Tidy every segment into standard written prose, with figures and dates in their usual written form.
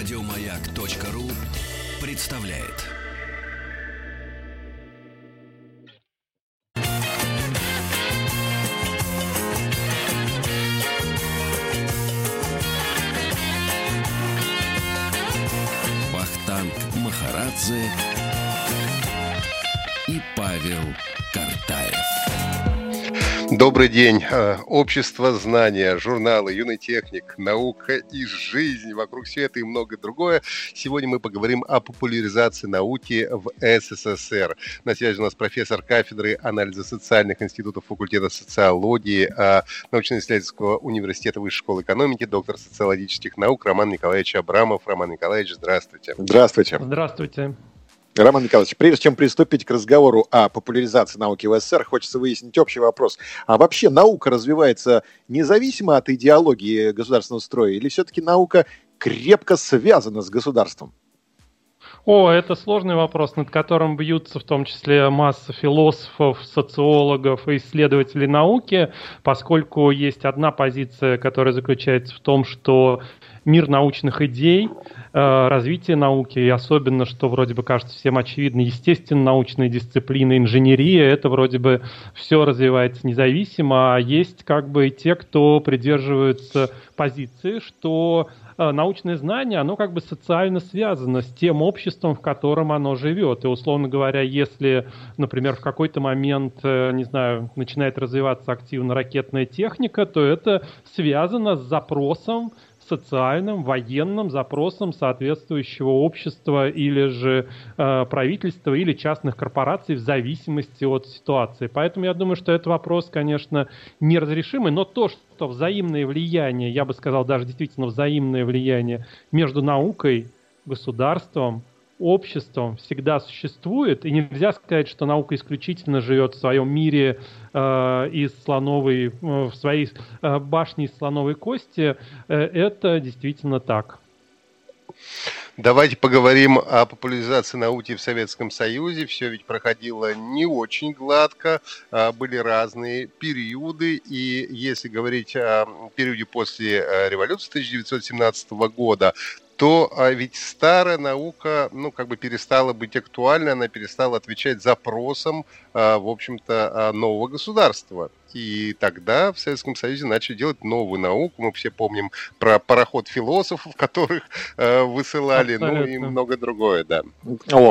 Радиомаяк.ру представляет. Вахтанг Махарадзе и Павел Картаев. Добрый день. Общество знаний, журналы «Юный техник», «Наука и жизнь», «Вокруг света» и многое другое. Сегодня мы поговорим о популяризации науки в СССР. На связи у нас профессор кафедры анализа социальных институтов факультета социологии научно-исследовательского университета Высшей школы экономики, доктор социологических наук Роман Николаевич Абрамов. Роман Николаевич, здравствуйте. Здравствуйте. Здравствуйте. Роман Николаевич, прежде чем приступить к разговору о популяризации науки в СССР, хочется выяснить общий вопрос. А вообще наука развивается независимо от идеологии государственного строя или все-таки наука крепко связана с государством? Это сложный вопрос, над которым бьются в том числе масса философов, социологов и исследователей науки, поскольку есть одна позиция, которая заключается в том, что мир научных идей, развитие науки, и особенно, что вроде бы кажется всем очевидно, естественно, научные дисциплины, инженерия, это вроде бы все развивается независимо, а есть как бы и те, кто придерживаются позиции, что научное знание, оно как бы социально связано с тем обществом, в котором оно живет. И, условно говоря, если, например, в какой-то момент, не знаю, начинает развиваться активно ракетная техника, то это связано с запросом, социальным, военным запросам соответствующего общества или же правительства или частных корпораций в зависимости от ситуации. Поэтому я думаю, что этот вопрос, конечно, неразрешимый, но то, что взаимное влияние, я бы сказал, даже действительно взаимное влияние между наукой, государством, обществом всегда существует, и нельзя сказать, что наука исключительно живет в своем мире в своей башне из слоновой кости. Это действительно так. Давайте поговорим о популяризации науки в Советском Союзе. Все ведь проходило не очень гладко, были разные периоды. И если говорить о периоде после революции 1917 года, то ведь старая наука, перестала быть актуальной, она перестала отвечать запросам, в общем-то, нового государства. И тогда в Советском Союзе начали делать новую науку. Мы все помним про пароход философов, которых высылали, абсолютно. И многое другое, да.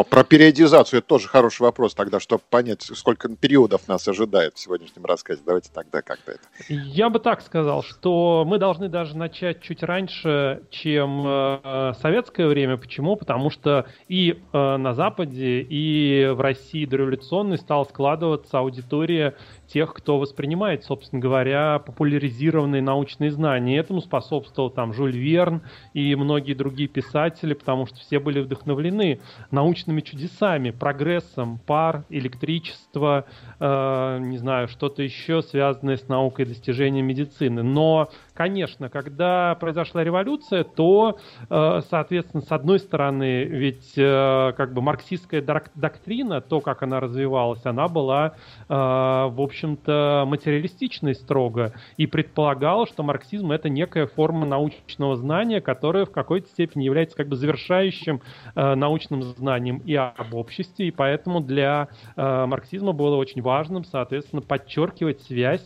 Про периодизацию тоже хороший вопрос тогда, чтобы понять, сколько периодов нас ожидает в сегодняшнем рассказе. Давайте тогда как-то это. Я бы так сказал, что мы должны даже начать чуть раньше, чем советское время. Почему? Потому что и на Западе, и в России дореволюционной стала складываться аудитория тех, кто воспринимает, собственно говоря, популяризированные научные знания. Этому способствовал Жюль Верн и многие другие писатели, потому что все были вдохновлены научными чудесами, прогрессом, пар, электричество, что-то еще связанное с наукой и достижением медицины. Но, конечно, когда произошла революция, то, соответственно, с одной стороны, ведь марксистская доктрина, то, как она развивалась, она была, в общем-то, материалистичной строго и предполагала, что марксизм — это некая форма научного знания, которая в какой-то степени является завершающим научным знанием и об обществе, и поэтому для марксизма было очень важным, соответственно, подчеркивать связь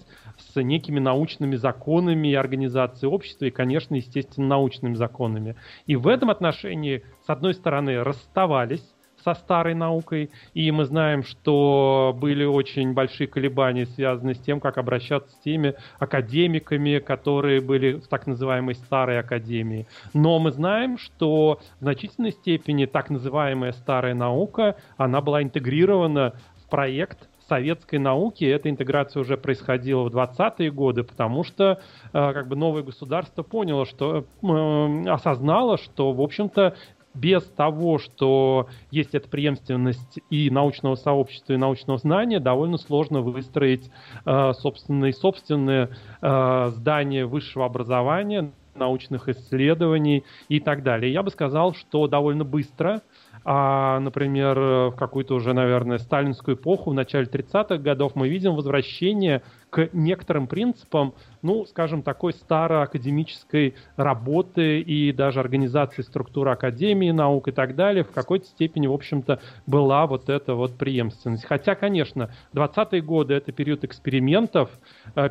с некими научными законами и организацией общества, и, конечно, естественно, научными законами. И в этом отношении, с одной стороны, расставались со старой наукой, и мы знаем, что были очень большие колебания, связанные с тем, как обращаться с теми академиками, которые были в так называемой старой академии. Но мы знаем, что в значительной степени так называемая старая наука, она была интегрирована в проект советской науки. Эта интеграция уже происходила в 20-е годы, потому что новое государство поняло, что осознало, что, в общем-то, без того, что есть эта преемственность и научного сообщества, и научного знания, довольно сложно выстроить собственные здания высшего образования, научных исследований и так далее. Я бы сказал, что довольно быстро, например, в какую-то уже, наверное, сталинскую эпоху, в начале 30-х годов мы видим возвращение к некоторым принципам, ну, скажем, такой староакадемической работы и даже организации структуры Академии наук и так далее, в какой-то степени, в общем-то, была вот эта вот преемственность. Хотя, конечно, 20-е годы — это период экспериментов,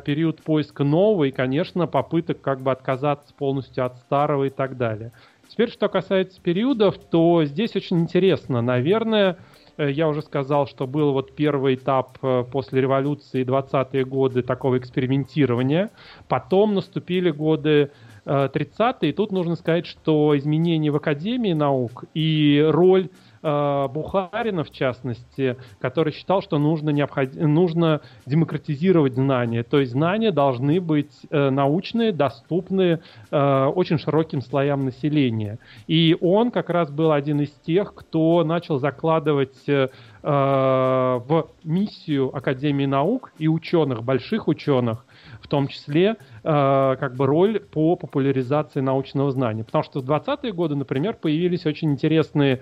период поиска нового и, конечно, попыток как бы отказаться полностью от старого и так далее. Теперь, что касается периодов, то здесь очень интересно, наверное. Я уже сказал, что был вот первый этап после революции, 20-е годы такого экспериментирования. Потом наступили годы 30-е. И тут нужно сказать, что изменения в Академии наук и роль Бухарина, в частности, который считал, что нужно демократизировать знания. То есть знания должны быть научные, доступны очень широким слоям населения. И он как раз был один из тех, кто начал закладывать в миссию Академии наук и ученых, больших ученых, в том числе как бы роль по популяризации научного знания. Потому что в 20-е годы, например, появились очень интересные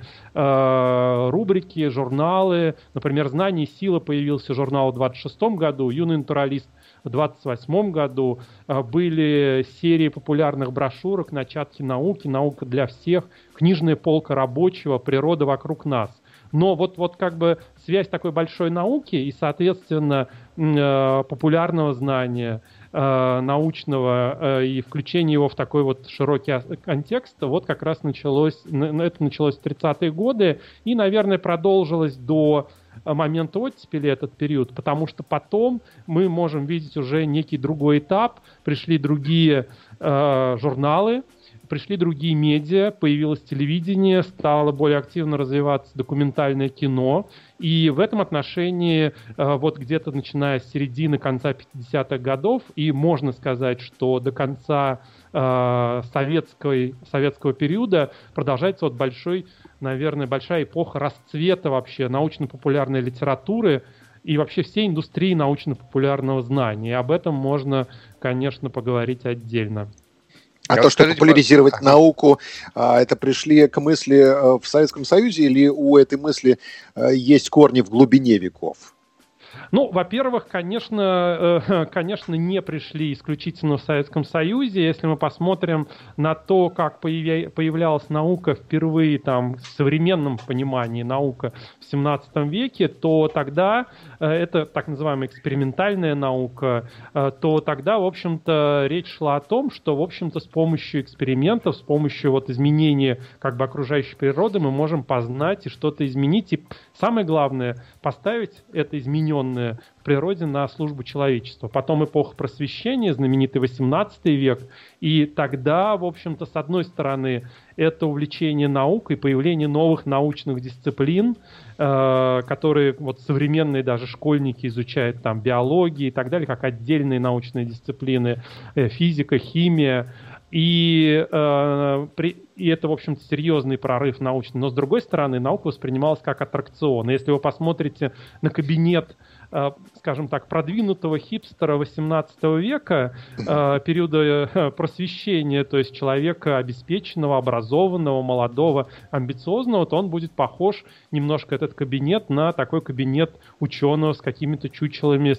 рубрики, журналы. Например, «Знание и сила» появился журнал в 26-м году, «Юный натуралист» в 28-м году. Были серии популярных брошюрок «Начатки науки», «Наука для всех», «Книжная полка рабочего», «Природа вокруг нас». Но вот как бы связь такой большой науки и, соответственно, популярного знания, научного, и включение его в такой вот широкий контекст, вот как раз началось в 30-е годы и, наверное, продолжилось до момента оттепели этот период, потому что потом мы можем видеть уже некий другой этап, пришли другие журналы, пришли другие медиа, появилось телевидение, стало более активно развиваться документальное кино. И в этом отношении, вот где-то начиная с середины, конца 50-х годов, и можно сказать, что до конца советского периода продолжается вот большая эпоха расцвета вообще научно-популярной литературы и вообще всей индустрии научно-популярного знания. И об этом можно, конечно, поговорить отдельно. А то, что популяризировать науку, это пришли к мысли в Советском Союзе или у этой мысли есть корни в глубине веков? Ну, во-первых, конечно, не пришли исключительно в Советском Союзе. Если мы посмотрим на то, как появлялась наука впервые там, в современном понимании наука в 17 веке, то тогда это так называемая экспериментальная наука, то тогда, в общем-то, речь шла о том, что, в общем-то, с помощью экспериментов, с помощью вот изменения как бы окружающей природы мы можем познать и что-то изменить. И самое главное, поставить это измененное в природе на службу человечеству. Потом эпоха просвещения, знаменитый 18 век, и тогда, в общем-то, с одной стороны, это увлечение наукой, появление новых научных дисциплин, которые вот современные даже школьники изучают, там, биологии и так далее, как отдельные научные дисциплины, физика, химия. И это, в общем-то, серьезный прорыв научный. Но, с другой стороны, наука воспринималась как аттракцион. И если вы посмотрите на кабинет, скажем так, продвинутого хипстера 18 века, периода просвещения, то есть человека обеспеченного, образованного, молодого, амбициозного, то он будет похож немножко, этот кабинет, на такой кабинет ученого с какими-то чучелами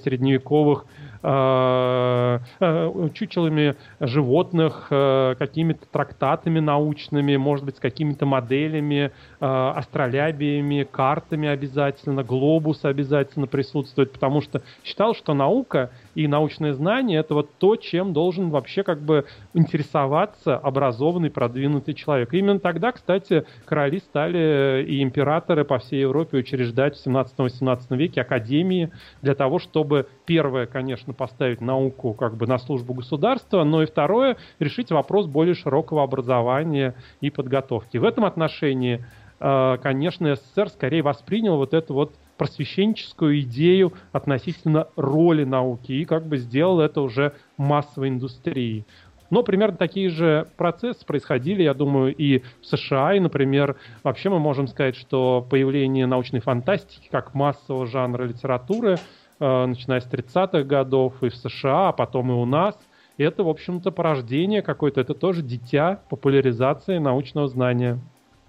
чучелами животных, какими-то трактатами научными, может быть, с какими-то моделями, астролябиями, картами обязательно, глобус обязательно присутствует, потому что считал, что наука и научные знания — это вот то, чем должен вообще как бы интересоваться образованный, продвинутый человек. И именно тогда, кстати, короли стали и императоры по всей Европе учреждать в 17-18 веке академии для того, чтобы, первое, конечно, поставить науку как бы на службу государства, но и второе, решить вопрос более широкого образования и подготовки. В этом отношении, конечно, СССР скорее воспринял вот эту вот просвещенческую идею относительно роли науки и как бы сделал это уже массовой индустрией. Но примерно такие же процессы происходили, я думаю, и в США, и, например, вообще мы можем сказать, что появление научной фантастики как массового жанра литературы, начиная с 30-х годов и в США, а потом и у нас, это, в общем-то, порождение какое-то, это тоже дитя популяризации научного знания.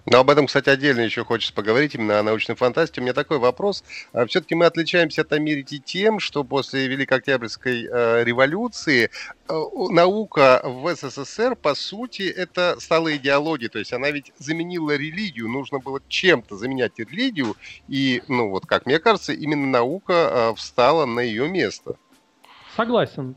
Но об этом, кстати, отдельно еще хочется поговорить, именно о научной фантастике. У меня такой вопрос. Все-таки мы отличаемся от Америки тем, что после Великой Октябрьской революции наука в СССР, по сути, это стала идеологией. То есть она ведь заменила религию. Нужно было чем-то заменять религию. И, ну вот, как мне кажется, именно наука встала на ее место. Согласен.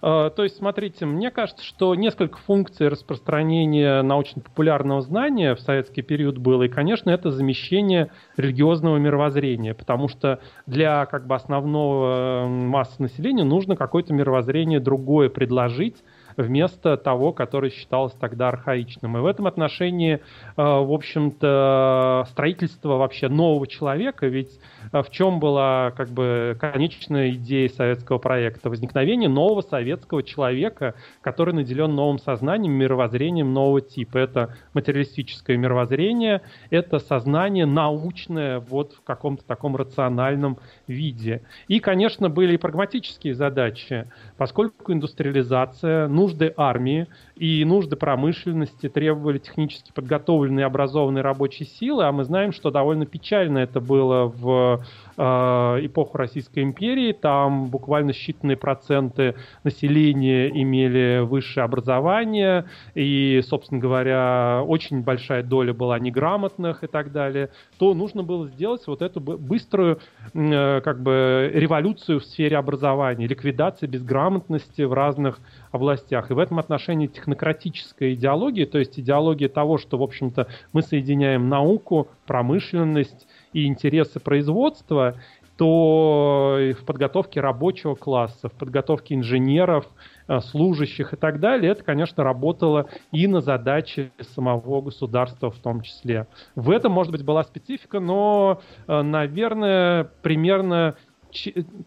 То есть, смотрите, мне кажется, что несколько функций распространения научно-популярного знания в советский период было, и, конечно, это замещение религиозного мировоззрения, потому что для как бы основного массы населения нужно какое-то мировоззрение другое предложить вместо того, которое считалось тогда архаичным. И в этом отношении, в общем-то, строительство вообще нового человека, ведь в чем была как бы конечная идея советского проекта? Возникновение нового советского человека, который наделен новым сознанием, мировоззрением нового типа. Это материалистическое мировоззрение, это сознание научное вот в каком-то таком рациональном виде. И, конечно, были и прагматические задачи, поскольку индустриализация, нужды армии и нужды промышленности требовали технически подготовленной и образованной рабочей силы, а мы знаем, что довольно печально это было в эпоху Российской империи. Там буквально считанные проценты населения имели высшее образование, и, собственно говоря, очень большая доля была неграмотных и так далее. То нужно было сделать вот эту быструю как бы революцию в сфере образования, ликвидацию безграмотности в разных областях. И в этом отношении технократическая идеология, то есть идеология того, что, в общем-то, мы соединяем науку, промышленность и интересы производства, то в подготовке рабочего класса, в подготовке инженеров, служащих и так далее, это, конечно, работало и на задачи самого государства в том числе. В этом, может быть, была специфика, но, наверное, примерно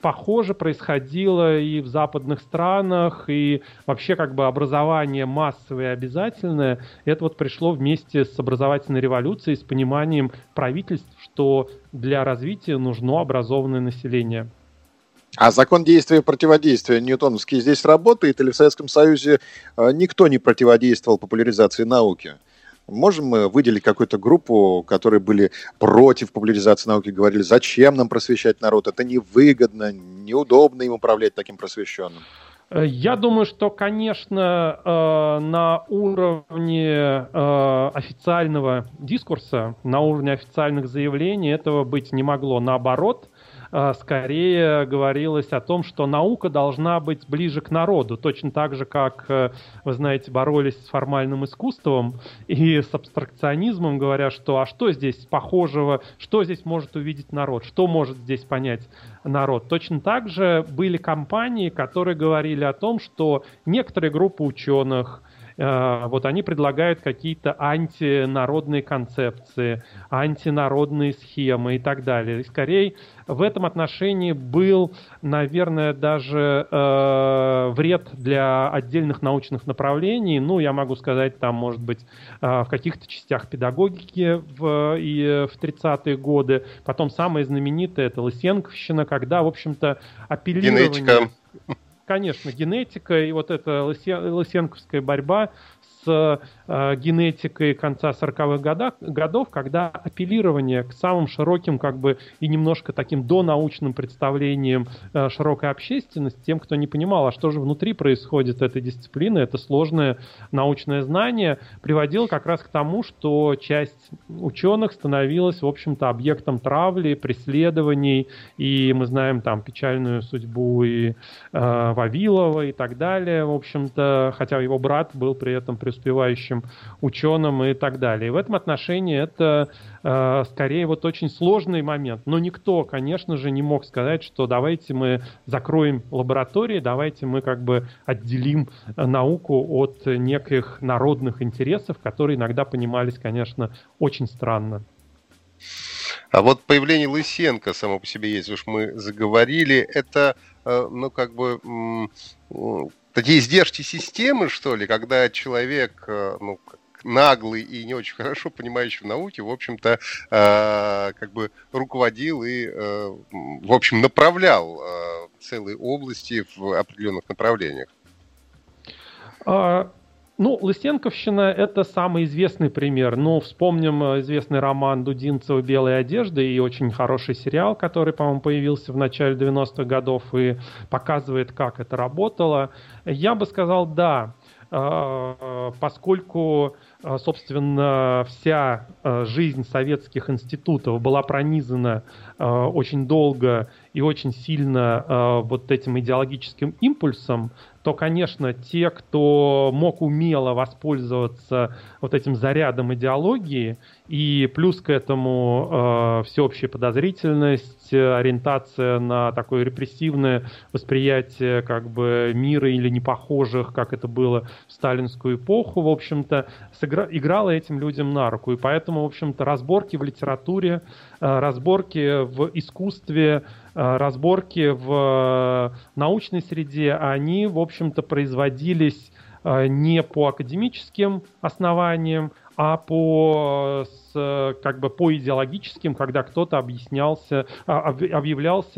похоже происходило и в западных странах, и вообще как бы образование массовое обязательное, это вот пришло вместе с образовательной революцией, с пониманием правительств, что для развития нужно образованное население. А закон действия и противодействия ньютоновский здесь работает, или в Советском Союзе никто не противодействовал популяризации науки? Можем мы выделить какую-то группу, которые были против популяризации науки, говорили, зачем нам просвещать народ, это невыгодно, неудобно им управлять таким просвещенным? Я думаю, что, конечно, на уровне официального дискурса, на уровне официальных заявлений этого быть не могло. Наоборот, скорее говорилось о том, что наука должна быть ближе к народу, точно так же, как, вы знаете, боролись с формальным искусством и с абстракционизмом, говоря, что а что здесь похожего, что здесь может увидеть народ, что может здесь понять народ. Точно так же были компании, которые говорили о том, что некоторые группы ученых, вот они предлагают какие-то антинародные концепции, антинародные схемы и так далее. И скорее в этом отношении был, наверное, даже вред для отдельных научных направлений. Ну, я могу сказать, там, может быть, в каких-то частях педагогики в 30-е годы. Потом самое знаменитое – это Лысенковщина, когда, в общем-то, апеллирование... Генетика. Конечно, генетика и вот эта лысенковская борьба с генетикой конца 40-х годов, когда апеллирование к самым широким как бы и немножко таким донаучным представлениям широкой общественности, тем, кто не понимал, а что же внутри происходит этой дисциплины, это сложное научное знание, приводило как раз к тому, что часть ученых становилась, в общем-то, объектом травли, преследований, и мы знаем там печальную судьбу и Вавилова и так далее, в общем-то, хотя его брат был при этом преуспевающим ученым и так далее. И в этом отношении это скорее вот очень сложный момент. Но никто, конечно же, не мог сказать, что давайте мы закроем лаборатории, давайте мы как бы отделим науку от неких народных интересов, которые иногда понимались, конечно, очень странно. А вот появление Лысенко само по себе, если уж мы заговорили, это, ну, как бы, такие издержки системы, что ли, когда человек, ну, наглый и не очень хорошо понимающий в науке, в общем-то, как бы руководил и, в общем, направлял целые области в определенных направлениях. Ну, Лысенковщина – это самый известный пример. Ну, вспомним известный роман Дудинцева «Белая одежда» и очень хороший сериал, который, по-моему, появился в начале 90-х годов и показывает, как это работало. Я бы сказал, да, поскольку, собственно, вся жизнь советских институтов была пронизана очень долго и очень сильно вот этим идеологическим импульсом, то, конечно, те, кто мог умело воспользоваться вот этим зарядом идеологии, и плюс к этому всеобщая подозрительность, ориентация на такое репрессивное восприятие как бы мира или непохожих, как это было в сталинскую эпоху, в общем-то, играла этим людям на руку. И поэтому, в общем-то, разборки в литературе, разборки в искусстве, разборки в научной среде, они, в общем-то, производились не по академическим основаниям, а по идеологическим, когда кто-то объявлялся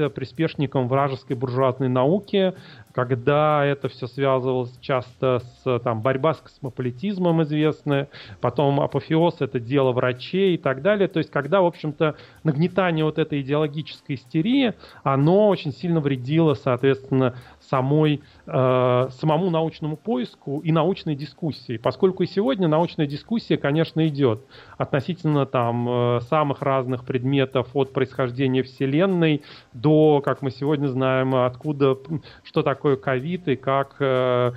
приспешником вражеской буржуазной науки, когда это все связывалось часто с борьба с космополитизмом известная, потом апофеоз — это дело врачей и так далее. То есть когда, в общем-то, нагнетание вот этой идеологической истерии, оно очень сильно вредило, соответственно, самому научному поиску и научной дискуссии, поскольку и сегодня научная дискуссия, конечно, идет относительно самых разных предметов, от происхождения Вселенной до, как мы сегодня знаем, откуда, что такое ковид и какой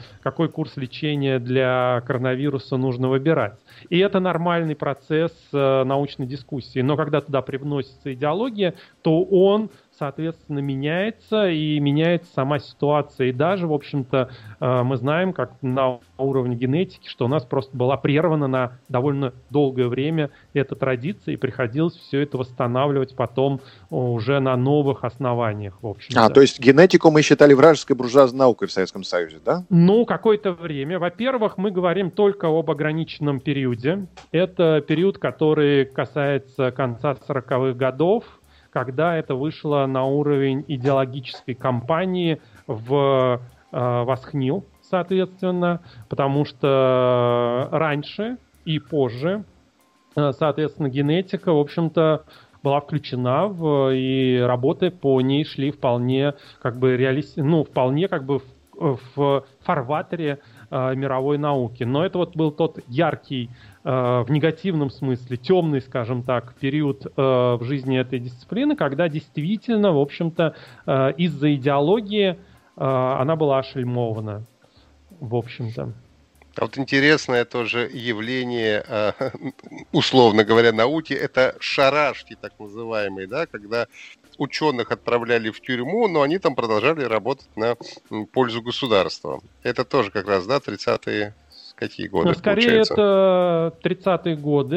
курс лечения для коронавируса нужно выбирать. И это нормальный процесс научной дискуссии. Но когда туда привносится идеология, то он, соответственно, меняется, и меняется сама ситуация. И даже, в общем-то, мы знаем, как на уровне генетики, что у нас просто была прервана на довольно долгое время эта традиция, и приходилось все это восстанавливать потом уже на новых основаниях, в общем-то. То есть генетику мы считали вражеской буржуазной наукой в Советском Союзе, да? Ну, какое-то время. Во-первых, мы говорим только об ограниченном периоде. Это период, который касается конца 40-х годов, когда это вышло на уровень идеологической кампании в ВОСХНИЛ, соответственно, потому что раньше и позже, соответственно, генетика, в общем-то, была включена, и работы по ней шли вполне в фарватере мировой науки. Но это вот был тот яркий, в негативном смысле, темный, скажем так, период в жизни этой дисциплины, когда действительно, в общем-то, из-за идеологии она была ошельмована, в общем-то. А вот интересное тоже явление, условно говоря, науки, это шарашки так называемые, да, когда ученых отправляли в тюрьму, но они там продолжали работать на пользу государства. Это тоже как раз, да, 30-е какие годы, но скорее получается? Это 30-е годы.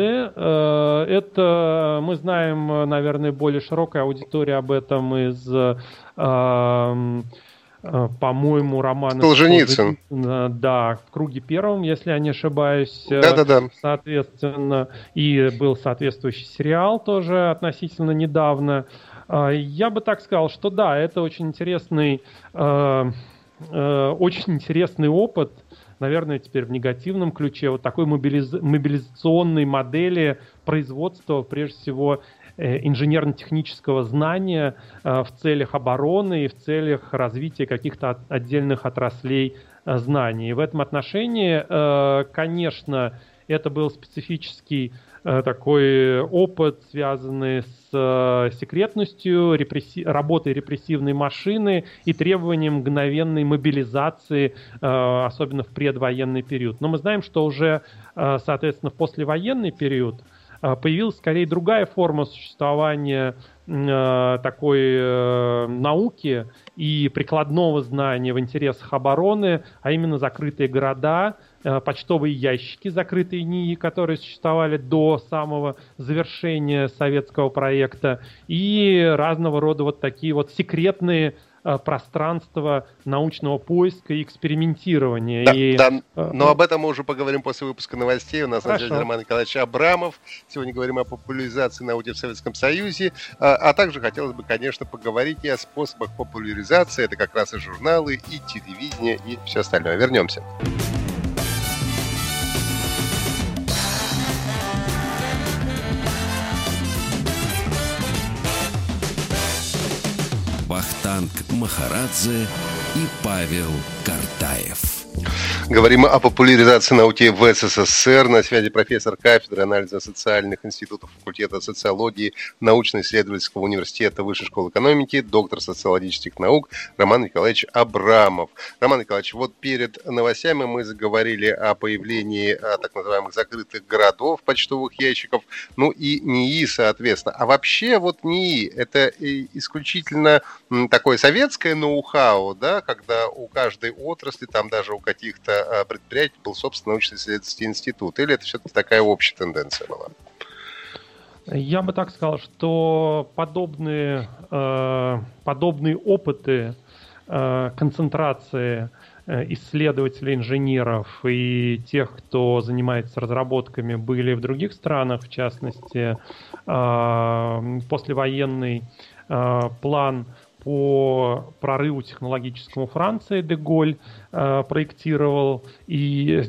Это мы знаем, наверное, более широкая аудитория об этом из, по-моему, романа Солженицына. Да, в круге первом, если я не ошибаюсь. Да-да-да. Соответственно, и был соответствующий сериал тоже относительно недавно. Я бы так сказал, что да, это очень интересный опыт, наверное, теперь в негативном ключе, вот такой мобилизационной модели производства, прежде всего, инженерно-технического знания в целях обороны и в целях развития каких-то отдельных отраслей знаний. И в этом отношении, конечно, это был специфический такой опыт, связанный с секретностью, работой репрессивной машины и требованием мгновенной мобилизации, особенно в предвоенный период. Но мы знаем, что уже, соответственно, в послевоенный период появилась скорее другая форма существования такой науки и прикладного знания в интересах обороны, а именно закрытые города, почтовые ящики, закрытые НИИ, которые существовали до самого завершения советского проекта, и разного рода вот такие вот секретные пространства научного поиска и экспериментирования. Да, и... Да, но об этом мы уже поговорим после выпуска новостей. У нас на связи Роман Николаевич Абрамов. Сегодня говорим о популяризации науки в Советском Союзе, а также хотелось бы, конечно, поговорить и о способах популяризации. Это как раз и журналы, и телевидение, и все остальное. Вернемся. Вахтанг Махарадзе и Павел Картаев. Говорим о популяризации науки в СССР. На связи профессор кафедры анализа социальных институтов факультета социологии Научно-исследовательского университета Высшей школы экономики, доктор социологических наук Роман Николаевич Абрамов. Роман Николаевич, вот перед новостями мы заговорили о появлении так называемых закрытых городов, почтовых ящиков, ну и НИИ, соответственно. А вообще вот НИИ – это исключительно такое советское ноу-хау, да, когда у каждой отрасли, там даже у каких-то предприятий был собственно научно-исследовательский институт, или это все-таки такая общая тенденция была? Я бы так сказал, что подобные опыты концентрации исследователей, инженеров и тех, кто занимается разработками, были в других странах, в частности, послевоенный план по прорыву технологическому Франции де Голь проектировал и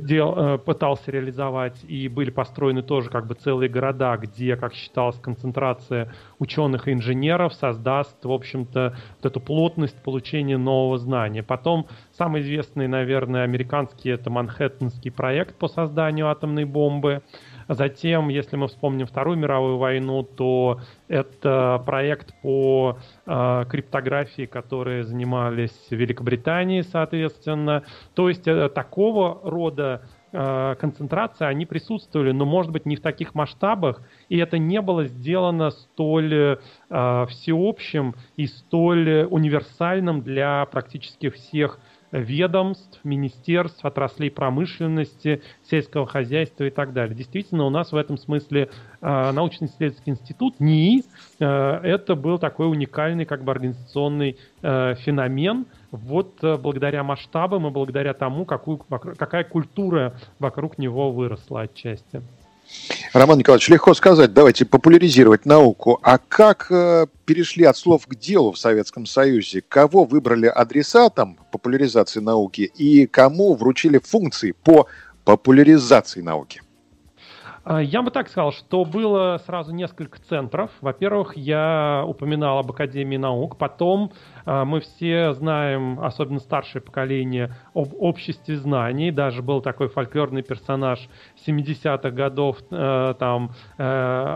пытался реализовать, и были построены тоже как бы целые города, где, как считалось, концентрация ученых и инженеров создаст, в общем-то, вот эту плотность получения нового знания. Потом самый известный, наверное, американский — это Манхэттенский проект по созданию атомной бомбы. Затем, если мы вспомним Вторую мировую войну, то это проект по криптографии, которые занимались в Великобритании, соответственно. То есть такого рода концентрации они присутствовали, но, может быть, не в таких масштабах, и это не было сделано столь всеобщим и столь универсальным для практически всех ведомств, министерств, отраслей промышленности, сельского хозяйства и так далее. Действительно, у нас в этом смысле научно-исследовательский институт, НИИ, это был такой уникальный как бы организационный феномен, вот благодаря масштабам и благодаря тому, какая культура вокруг него выросла отчасти. Роман Николаевич, легко сказать, давайте популяризировать науку. А как перешли от слов к делу в Советском Союзе? Кого выбрали адресатом популяризации науки и кому вручили функции по популяризации науки? Я бы так сказал, что было сразу несколько центров. Во-первых, я упоминал об Академии наук. Потом мы все знаем, особенно старшее поколение, об обществе знаний. Даже был такой фольклорный персонаж 70-х годов, там,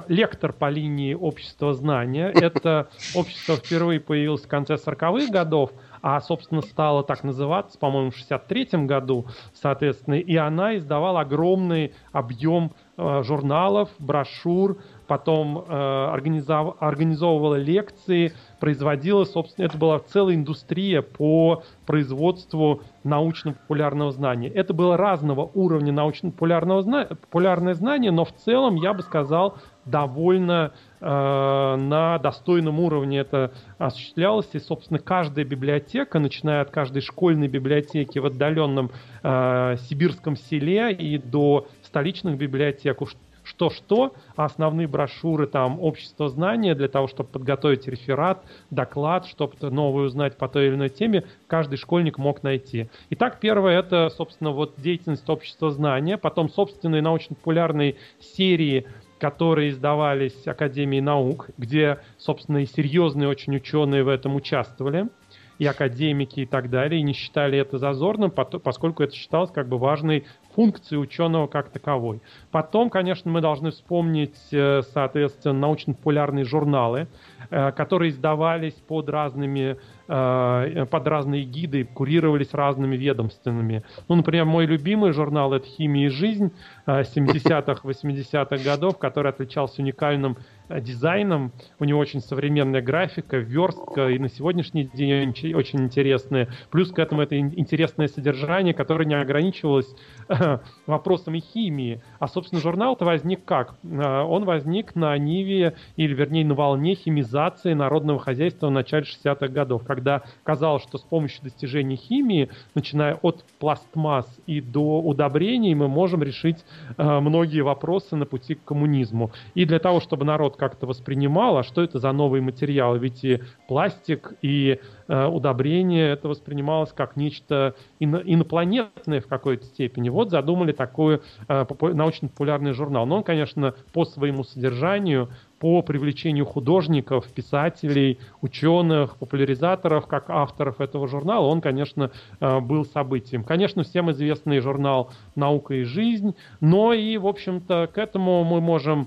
лектор по линии общества знания. Это общество впервые появилось в конце 40-х годов. А, собственно, стала так называться, по-моему, в 1963 году, соответственно, и она издавала огромный объем журналов, брошюр, потом организовывала лекции, производила, собственно, это была целая индустрия по производству научно-популярного знания. Это было разного уровня научно-популярное знание, но в целом, я бы сказал, довольно на достойном уровне это осуществлялось. И, собственно, каждая библиотека, начиная от каждой школьной библиотеки в отдаленном сибирском селе и до столичных библиотек, а основные брошюры там «Общество знания», для того, чтобы подготовить реферат, доклад, чтобы новое узнать по той или иной теме, каждый школьник мог найти. Итак, первое – это, собственно, вот деятельность «Общества знания», потом собственные научно-популярные серии, которые издавались Академией наук, где, собственно, и серьезные очень ученые в этом участвовали, и академики и так далее, и не считали это зазорным, поскольку это считалось как бы важной функцией ученого как таковой. Потом, конечно, мы должны вспомнить, соответственно, научно-популярные журналы, которые издавались под разные гиды, курировались разными ведомственными. Ну, например, мой любимый журнал — это «Химия и жизнь» 70-х, 80-х годов, который отличался уникальным дизайном. У него очень современная графика, верстка, и на сегодняшний день очень интересная. Плюс к этому это интересное содержание, которое не ограничивалось вопросами химии. А, собственно, журнал-то возник как? Он возник на ниве, или, вернее, на волне химизации народного хозяйства в начале 60-х годов, когда казалось, что с помощью достижений химии, начиная от пластмасс и до удобрений, мы можем решить многие вопросы на пути к коммунизму. И для того, чтобы народ как-то воспринимал, а что это за новые материалы, ведь и пластик, и удобрение, это воспринималось как нечто инопланетное в какой-то степени. Вот задумали такой научно-популярный журнал. Но он, конечно, по своему содержанию, по привлечению художников, писателей, ученых, популяризаторов, как авторов этого журнала, он, конечно, был событием. Конечно, всем известный журнал «Наука и жизнь», но и, в общем-то, к этому мы можем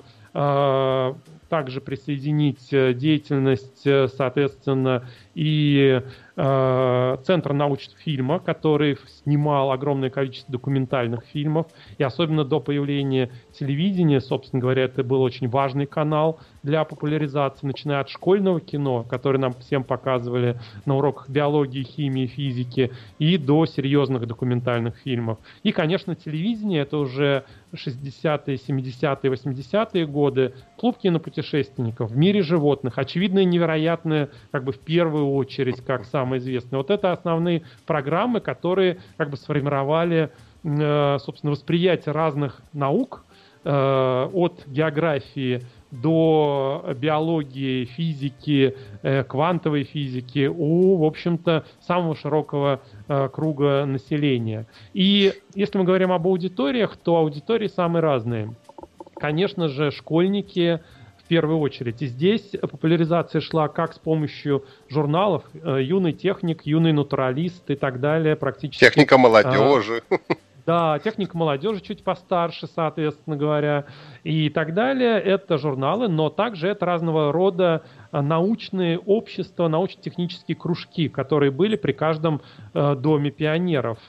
также присоединить деятельность, соответственно, и Центр научных фильмов, который снимал огромное количество документальных фильмов. И особенно до появления телевидения, собственно говоря, это был очень важный канал для популяризации, начиная от школьного кино, которое нам всем показывали на уроках биологии, химии, физики, и до серьезных документальных фильмов. И, конечно, телевидение — это уже 60-е, 70-е, 80-е годы. Клуб кинопутешественников, «В мире животных», «Очевидное невероятное», как бы в первую очередь, как самое известное. Вот это основные программы, которые как бы сформировали, собственно, восприятие разных наук, от географии до биологии, физики, квантовой физики у, в общем-то, самого широкого круга населения. И если мы говорим об аудиториях, то аудитории самые разные. Конечно же, школьники в первую очередь. И здесь популяризация шла как с помощью журналов «Юный техник», «Юный натуралист» и так далее. Практически. «Техника молодежи». Да, «Техника молодежи» чуть постарше, соответственно говоря, и так далее. Это журналы, но также это разного рода научные общества, научно-технические кружки, которые были при каждом доме пионеров.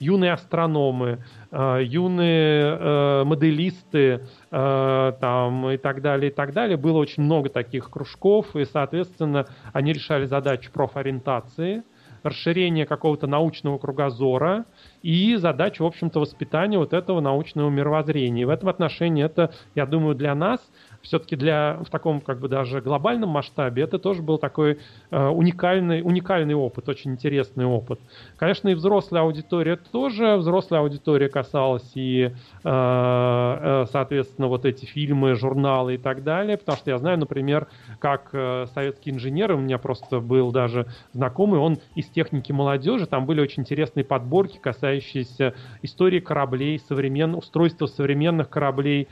Юные астрономы, юные моделисты там, и так далее, и так далее. Было очень много таких кружков, и, соответственно, они решали задачу профориентации, расширение какого-то научного кругозора и задачу, в общем-то, воспитания вот этого научного мировоззрения. И в этом отношении это, я думаю, для нас, все-таки в таком как бы даже глобальном масштабе, это тоже был такой уникальный опыт, очень интересный опыт. Конечно, и взрослая аудитория тоже. Взрослая аудитория касалась и, соответственно, вот эти фильмы, журналы и так далее. Потому что я знаю, например, как советский инженер, у меня просто был даже знакомый, он из «Техники молодежи», там были очень интересные подборки, касающиеся истории кораблей, устройства современных кораблей,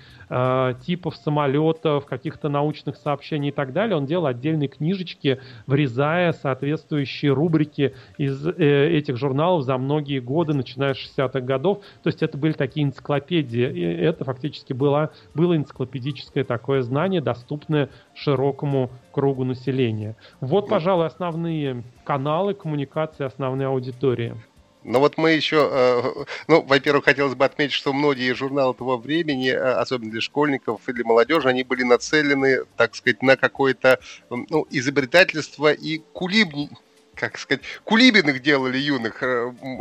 типов самолетов, каких-то научных сообщений и так далее. Он делал отдельные книжечки, врезая соответствующие рубрики из этих журналов за многие годы, начиная с 60-х годов. То есть это были такие энциклопедии. И это фактически было энциклопедическое такое знание, доступное широкому кругу населения. Вот, пожалуй, основные каналы коммуникации, основные аудитории. Но вот мы еще, во-первых, хотелось бы отметить, что многие журналы того времени, особенно для школьников и для молодежи, они были нацелены, так сказать, на какое-то изобретательство и кулибиных делали юных,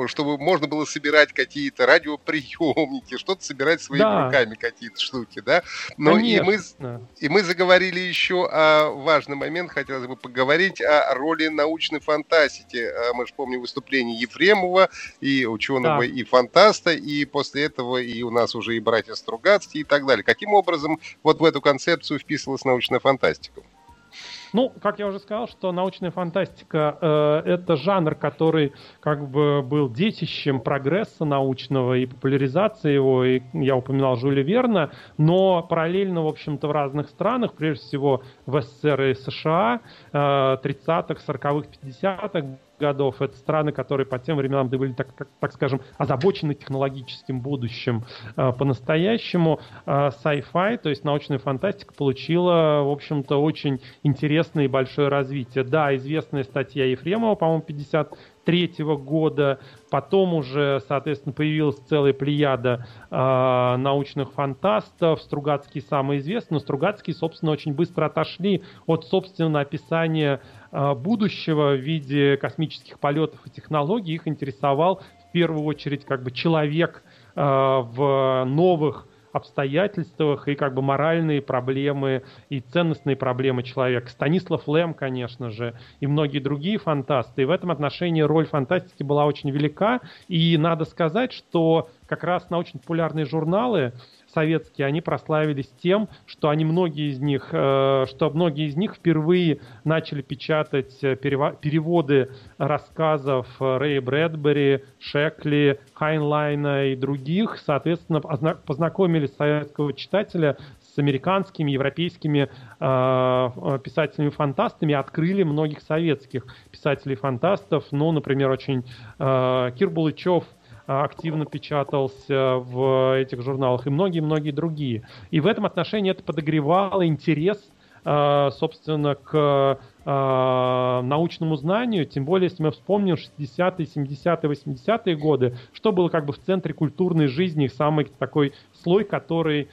чтобы можно было собирать какие-то радиоприемники, что-то собирать своими руками, какие-то штуки, да? И мы заговорили еще о важном моменте, хотелось бы поговорить о роли научной фантастики. Мы же помним выступление Ефремова, и ученого, и фантаста, и после этого и у нас уже и братья Стругацкие и так далее. Каким образом вот в эту концепцию вписывалась научная фантастика? Как я уже сказал, что научная фантастика это жанр, который как бы был детищем прогресса научного и популяризации его, и я упоминал Жюля Верна, но параллельно, в общем-то, в разных странах, прежде всего в СССР и США 30-х, 40-х, 50-х годов. Это страны, которые по тем временам были, так скажем, озабочены технологическим будущим. По-настоящему sci-fi, то есть научная фантастика, получила, в общем-то, очень интересное и большое развитие. Да, известная статья Ефремова, по-моему, 1953 года. Потом уже, соответственно, появилась целая плеяда научных фантастов. Стругацкие самые известные. Но Стругацкие, собственно, очень быстро отошли от собственного описания будущего в виде космических полетов и технологий. Их интересовал в первую очередь как бы человек в новых обстоятельствах и как бы моральные проблемы и ценностные проблемы человека. Станислав Лем, конечно же, и многие другие фантасты. И в этом отношении роль фантастики была очень велика. И надо сказать, что как раз научно-популярные журналы советские, они прославились тем, что многие из них впервые начали печатать переводы рассказов Рэя Брэдбери, Шекли, Хайнлайна и других, соответственно, познакомили советского читателя с с американскими, европейскими писателями-фантастами, открыли многих советских писателей-фантастов. Ну, например, очень Кир Булычев активно печатался в этих журналах, и многие-многие другие. И в этом отношении это подогревало интерес, собственно, к научному знанию, тем более, если мы вспомним 60-е, 70-е, 80-е годы, что было как бы в центре культурной жизни, самый такой слой, который,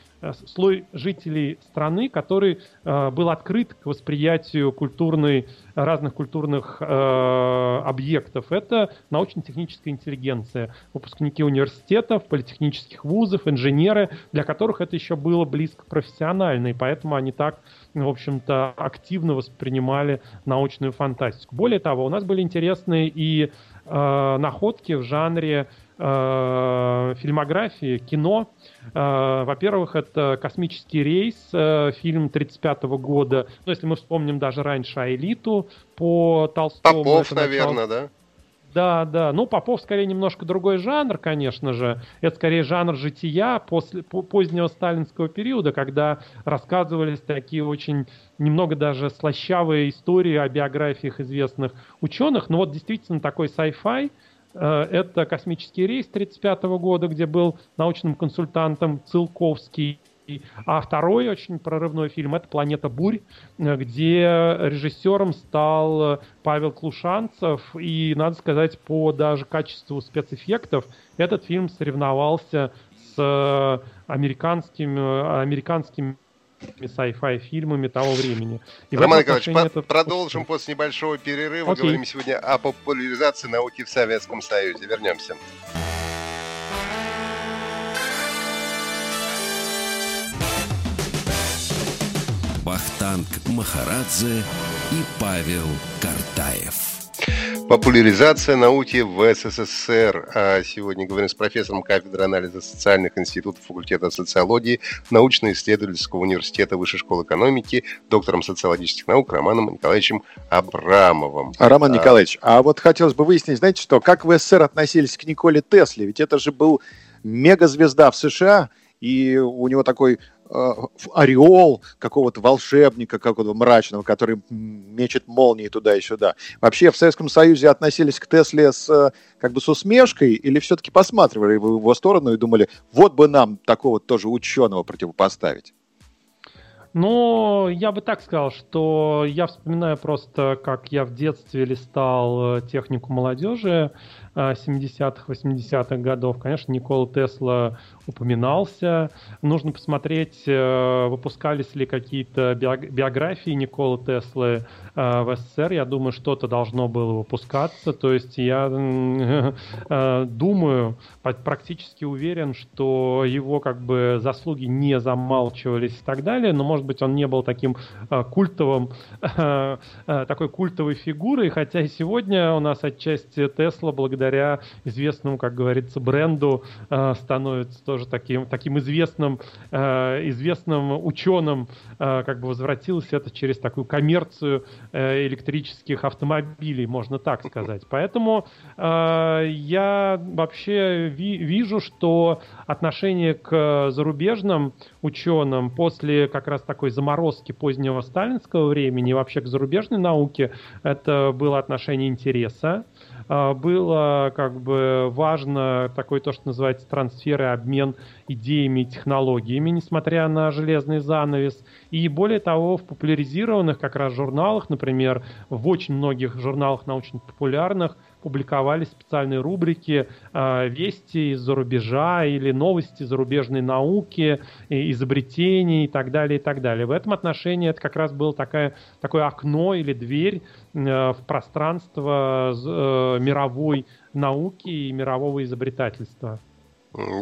слой жителей страны, который был открыт к восприятию культурной, разных культурных объектов. Это научно-техническая интеллигенция, выпускники университетов, политехнических вузов, инженеры, для которых это еще было близко профессионально, и поэтому они так, в общем-то, активно воспринимали научную фантастику. Более того, у нас были интересные и находки в жанре фильмографии, кино. Во-первых, это «Космический рейс», фильм 1935 года. Ну, если мы вспомним даже раньше «Аэлиту» по Толстому. Попов, наверное, да? Да. Ну, Попов скорее немножко другой жанр, конечно же. Это скорее жанр жития после позднего сталинского периода, когда рассказывались такие очень немного даже слащавые истории о биографиях известных ученых. Но вот действительно такой sci-fi. Это «Космический рейс» 1935 года, где был научным консультантом Циолковский. А второй очень прорывной фильм — это «Планета бурь», где режиссером стал Павел Клушанцев, и, надо сказать, по даже качеству спецэффектов этот фильм соревновался с американскими sci-fi фильмами того времени. И Роман Николаевич, продолжим после небольшого перерыва. Окей. Говорим сегодня о популяризации науки в Советском Союзе. Вернемся. Вахтанг Махарадзе и Павел Картаев. Популяризация науки в СССР. Сегодня говорим с профессором кафедры анализа социальных институтов факультета социологии научно-исследовательского университета Высшей школы экономики, доктором социологических наук Романом Николаевичем Абрамовым. Роман Николаевич, а вот хотелось бы выяснить, знаете что, как в СССР относились к Николе Тесле? Ведь это же был мегазвезда в США, и у него такой ореол какого-то волшебника, какого-то мрачного, который мечет молнии туда и сюда. Вообще в Советском Союзе относились к Тесле с, как бы, с усмешкой, или все-таки посматривали в его сторону и думали, вот бы нам такого тоже ученого противопоставить? Ну, я бы так сказал, что я вспоминаю просто, как я в детстве листал «Технику молодежи» 70-х, 80-х годов. Конечно, Никола Тесла упоминался. Нужно посмотреть, выпускались ли какие-то биографии Николы Теслы в СССР. Я думаю, что-то должно было выпускаться. То есть я думаю, практически уверен, что его как бы заслуги не замалчивались и так далее. Но, может быть, он не был таким культовым, такой культовой фигурой. Хотя и сегодня у нас отчасти Тесла благодаря известному, как говорится, бренду становится тоже таким известным ученым, как бы возвратилось это через такую коммерцию электрических автомобилей, можно так сказать. Поэтому я вообще вижу, что отношение к зарубежным ученым после как раз такой заморозки позднего сталинского времени и вообще к зарубежной науке, это было отношение интереса. Было как бы важно такое то, что называется трансфер и обмен идеями и технологиями, несмотря на железный занавес. И более того, в популяризированных как раз журналах, например, в очень многих журналах научно-популярных публиковались специальные рубрики «Вести из-за рубежа» или «Новости зарубежной науки», «Изобретений» и так далее, и так далее. В этом отношении это как раз было такое окно или дверь в пространство мировой науки и мирового изобретательства.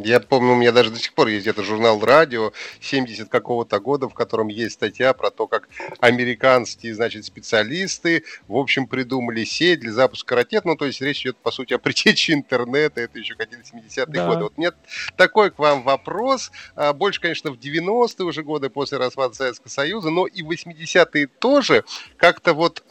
Я помню, у меня даже до сих пор есть этот журнал «Радио» 70 какого-то года, в котором есть статья про то, как американские, значит, специалисты, в общем, придумали сеть для запуска ракет. Ну, то есть речь идет, по сути, о предтече интернета, это еще какие-то 70-е годы. Вот нет, такой к вам вопрос. Больше, конечно, в 90-е уже годы после распада Советского Союза, но и в 80-е тоже как-то вот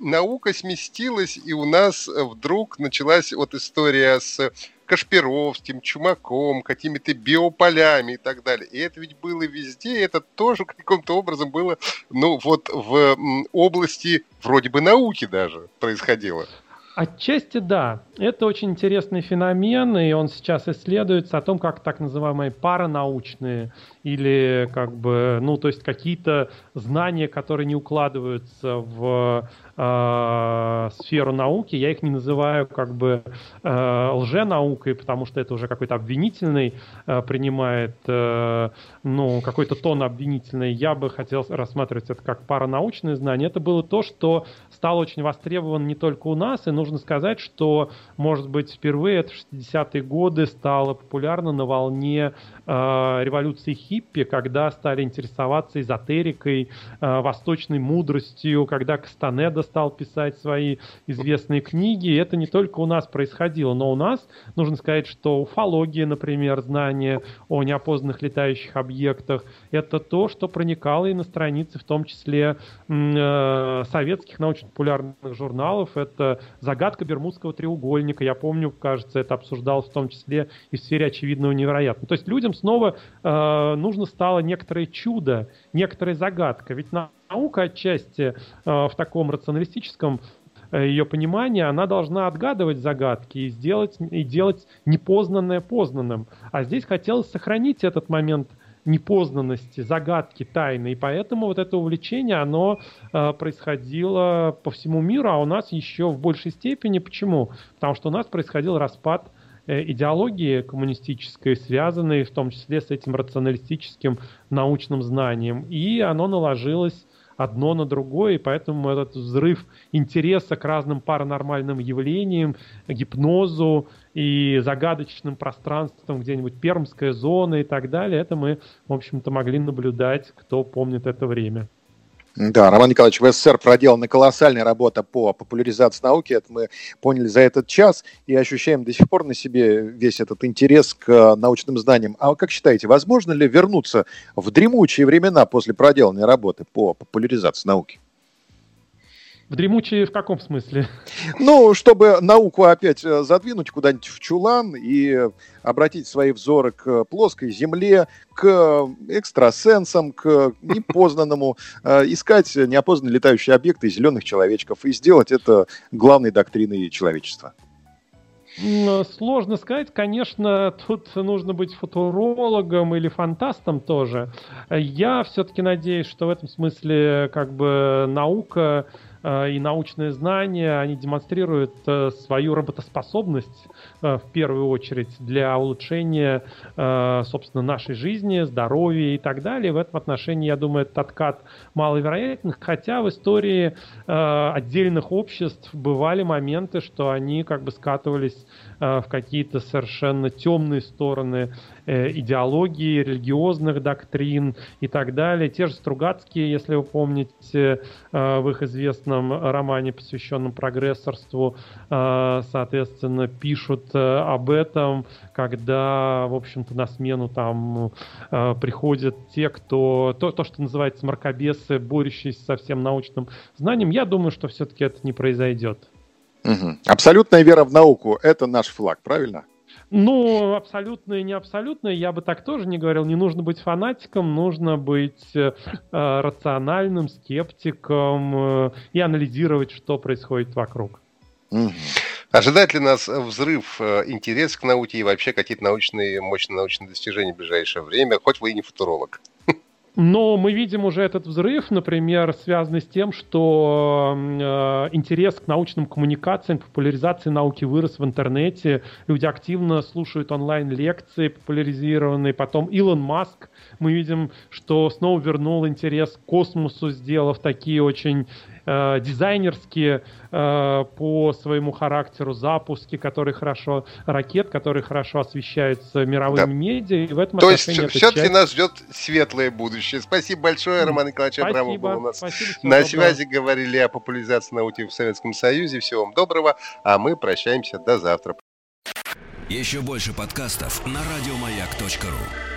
наука сместилась, и у нас вдруг началась вот история с Кашпировским, Чумаком, какими-то биополями и так далее. И это ведь было везде, и это тоже каким-то образом было, ну, вот в области вроде бы науки даже происходило. Отчасти да. Это очень интересный феномен, и он сейчас исследуется о том, как так называемые паранаучные или как бы, ну, то есть какие-то знания, которые не укладываются в сферу науки. Я их не называю как бы лженаукой, потому что это уже какой-то обвинительный принимает, ну, какой-то тон обвинительный. Я бы хотел рассматривать это как паранаучные знания. Это было то, что стало очень востребовано не только у нас, и нужно сказать, что, может быть, впервые это в 60-е годы стало популярно на волне революции хиппи, когда стали интересоваться эзотерикой, восточной мудростью, когда Кастанеда стал писать свои известные книги. И это не только у нас происходило, но у нас, нужно сказать, что уфология, например, знание о неопознанных летающих объектах, это то, что проникало и на страницы, в том числе советских научно-популярных журналов. Это загадка Бермудского треугольника, я помню, кажется, это обсуждалось в том числе и в сфере очевидного невероятного. То есть людям снова нужно стало некоторое чудо, некоторая загадка, ведь наука отчасти в таком рационалистическом ее понимании, она должна отгадывать загадки и делать непознанное познанным, а здесь хотелось сохранить этот момент непознанности, загадки, тайны. И поэтому вот это увлечение, оно происходило по всему миру, а у нас еще в большей степени. Почему? Потому что у нас происходил распад идеологии коммунистической, связанной в том числе с этим рационалистическим научным знанием. И оно наложилось одно на другое, и поэтому этот взрыв интереса к разным паранормальным явлениям, гипнозу и загадочным пространствам, где-нибудь Пермская зона и так далее, это мы, в общем-то, могли наблюдать, кто помнит это время. Да, Роман Николаевич, в СССР проделана колоссальная работа по популяризации науки, это мы поняли за этот час, и ощущаем до сих пор на себе весь этот интерес к научным знаниям. А как считаете, возможно ли вернуться в дремучие времена после проделанной работы по популяризации науки? В дремучие в каком смысле? Ну, чтобы науку опять задвинуть куда-нибудь в чулан и обратить свои взоры к плоской земле, к экстрасенсам, к непознанному, искать неопознанные летающие объекты и зеленых человечков, и сделать это главной доктриной человечества. Сложно сказать, конечно, тут нужно быть футурологом или фантастом тоже. Я все-таки надеюсь, что в этом смысле как бы наука и научные знания, они демонстрируют свою работоспособность в первую очередь для улучшения, собственно, нашей жизни, здоровья и так далее. В этом отношении, я думаю, этот откат маловероятен, хотя в истории отдельных обществ бывали моменты, что они как бы скатывались в какие-то совершенно темные стороны идеологии, религиозных доктрин и так далее. Те же Стругацкие, если вы помните, в их известном романе, посвященном прогрессорству, соответственно, пишут об этом, когда, в общем-то, на смену там приходят те, кто... То, что называется мракобесы, борющиеся со всем научным знанием. Я думаю, что все-таки это не произойдет. Угу. Абсолютная вера в науку – это наш флаг, правильно? Ну, абсолютное и не абсолютное, я бы так тоже не говорил. Не нужно быть фанатиком, нужно быть рациональным, скептиком и анализировать, что происходит вокруг. Угу. Ожидает ли нас взрыв интереса к науке и вообще какие-то мощные научные достижения в ближайшее время? Хоть вы и не футуролог. Но мы видим уже этот взрыв, например, связанный с тем, что интерес к научным коммуникациям, популяризации науки вырос в интернете. Люди активно слушают онлайн-лекции популяризированные. Потом Илон Маск, мы видим, что снова вернул интерес к космосу, сделав такие очень дизайнерские по своему характеру запуски, которые хорошо, ракет, которые хорошо освещаются мировыми медиа. И в этом то есть все-таки нас ждет светлое будущее. Спасибо большое, Роман Николаевич Абрамов был у нас. Спасибо, на связи говорили о популяризации науки в Советском Союзе. Всего вам доброго, а мы прощаемся до завтра. Еще больше подкастов на радиомаяк.ру.